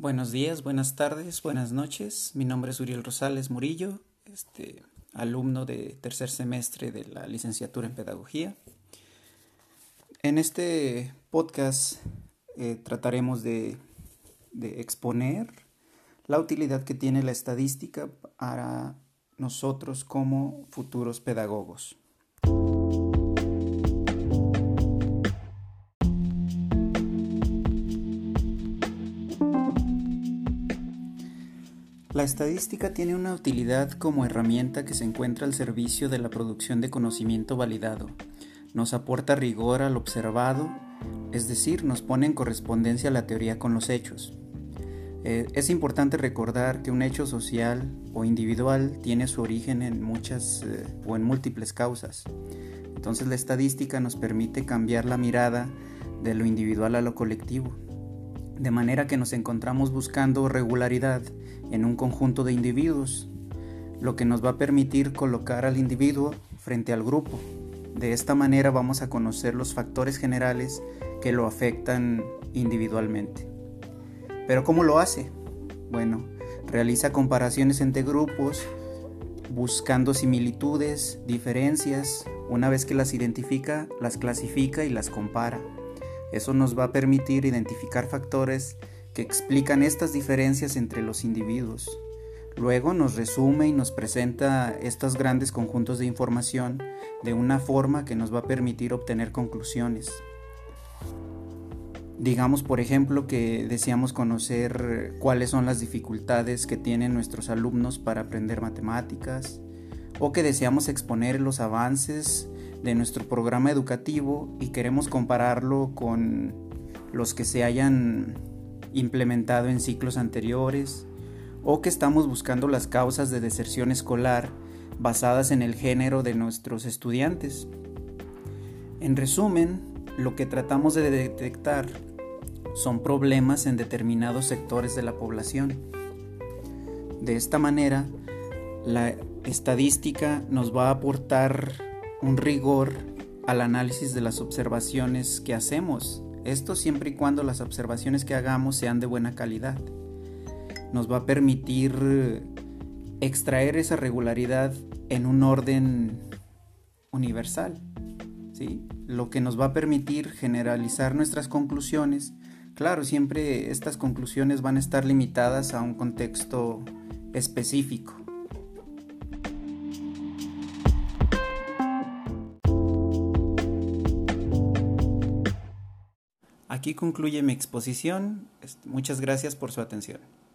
Buenos días, buenas tardes, buenas noches. Mi nombre es Uriel Rosales Murillo, alumno de tercer semestre de la licenciatura en Pedagogía. En este podcast trataremos de exponer la utilidad que tiene la estadística para nosotros como futuros pedagogos. La estadística tiene una utilidad como herramienta que se encuentra al servicio de la producción de conocimiento validado. Nos aporta rigor al observado, es decir, nos pone en correspondencia la teoría con los hechos. Es importante recordar que un hecho social o individual tiene su origen en muchas o en múltiples causas. Entonces la estadística nos permite cambiar la mirada de lo individual a lo colectivo, de manera que nos encontramos buscando regularidad en un conjunto de individuos, lo que nos va a permitir colocar al individuo frente al grupo. De esta manera vamos a conocer los factores generales que lo afectan individualmente. ¿Pero cómo lo hace? Bueno, realiza comparaciones entre grupos, buscando similitudes, diferencias. Una vez que las identifica, las clasifica y las compara. Eso nos va a permitir identificar factores que explican estas diferencias entre los individuos. Luego nos resume y nos presenta estos grandes conjuntos de información de una forma que nos va a permitir obtener conclusiones. Digamos, por ejemplo, que deseamos conocer cuáles son las dificultades que tienen nuestros alumnos para aprender matemáticas, o que deseamos exponer los avances de nuestro programa educativo y queremos compararlo con los que se hayan implementado en ciclos anteriores, o que estamos buscando las causas de deserción escolar basadas en el género de nuestros estudiantes. En resumen, lo que tratamos de detectar son problemas en determinados sectores de la población. De esta manera, la estadística nos va a aportar un rigor al análisis de las observaciones que hacemos. Esto siempre y cuando las observaciones que hagamos sean de buena calidad. Nos va a permitir extraer esa regularidad en un orden universal, ¿sí? Lo que nos va a permitir generalizar nuestras conclusiones. Claro, siempre estas conclusiones van a estar limitadas a un contexto específico. Aquí concluye mi exposición. Muchas gracias por su atención.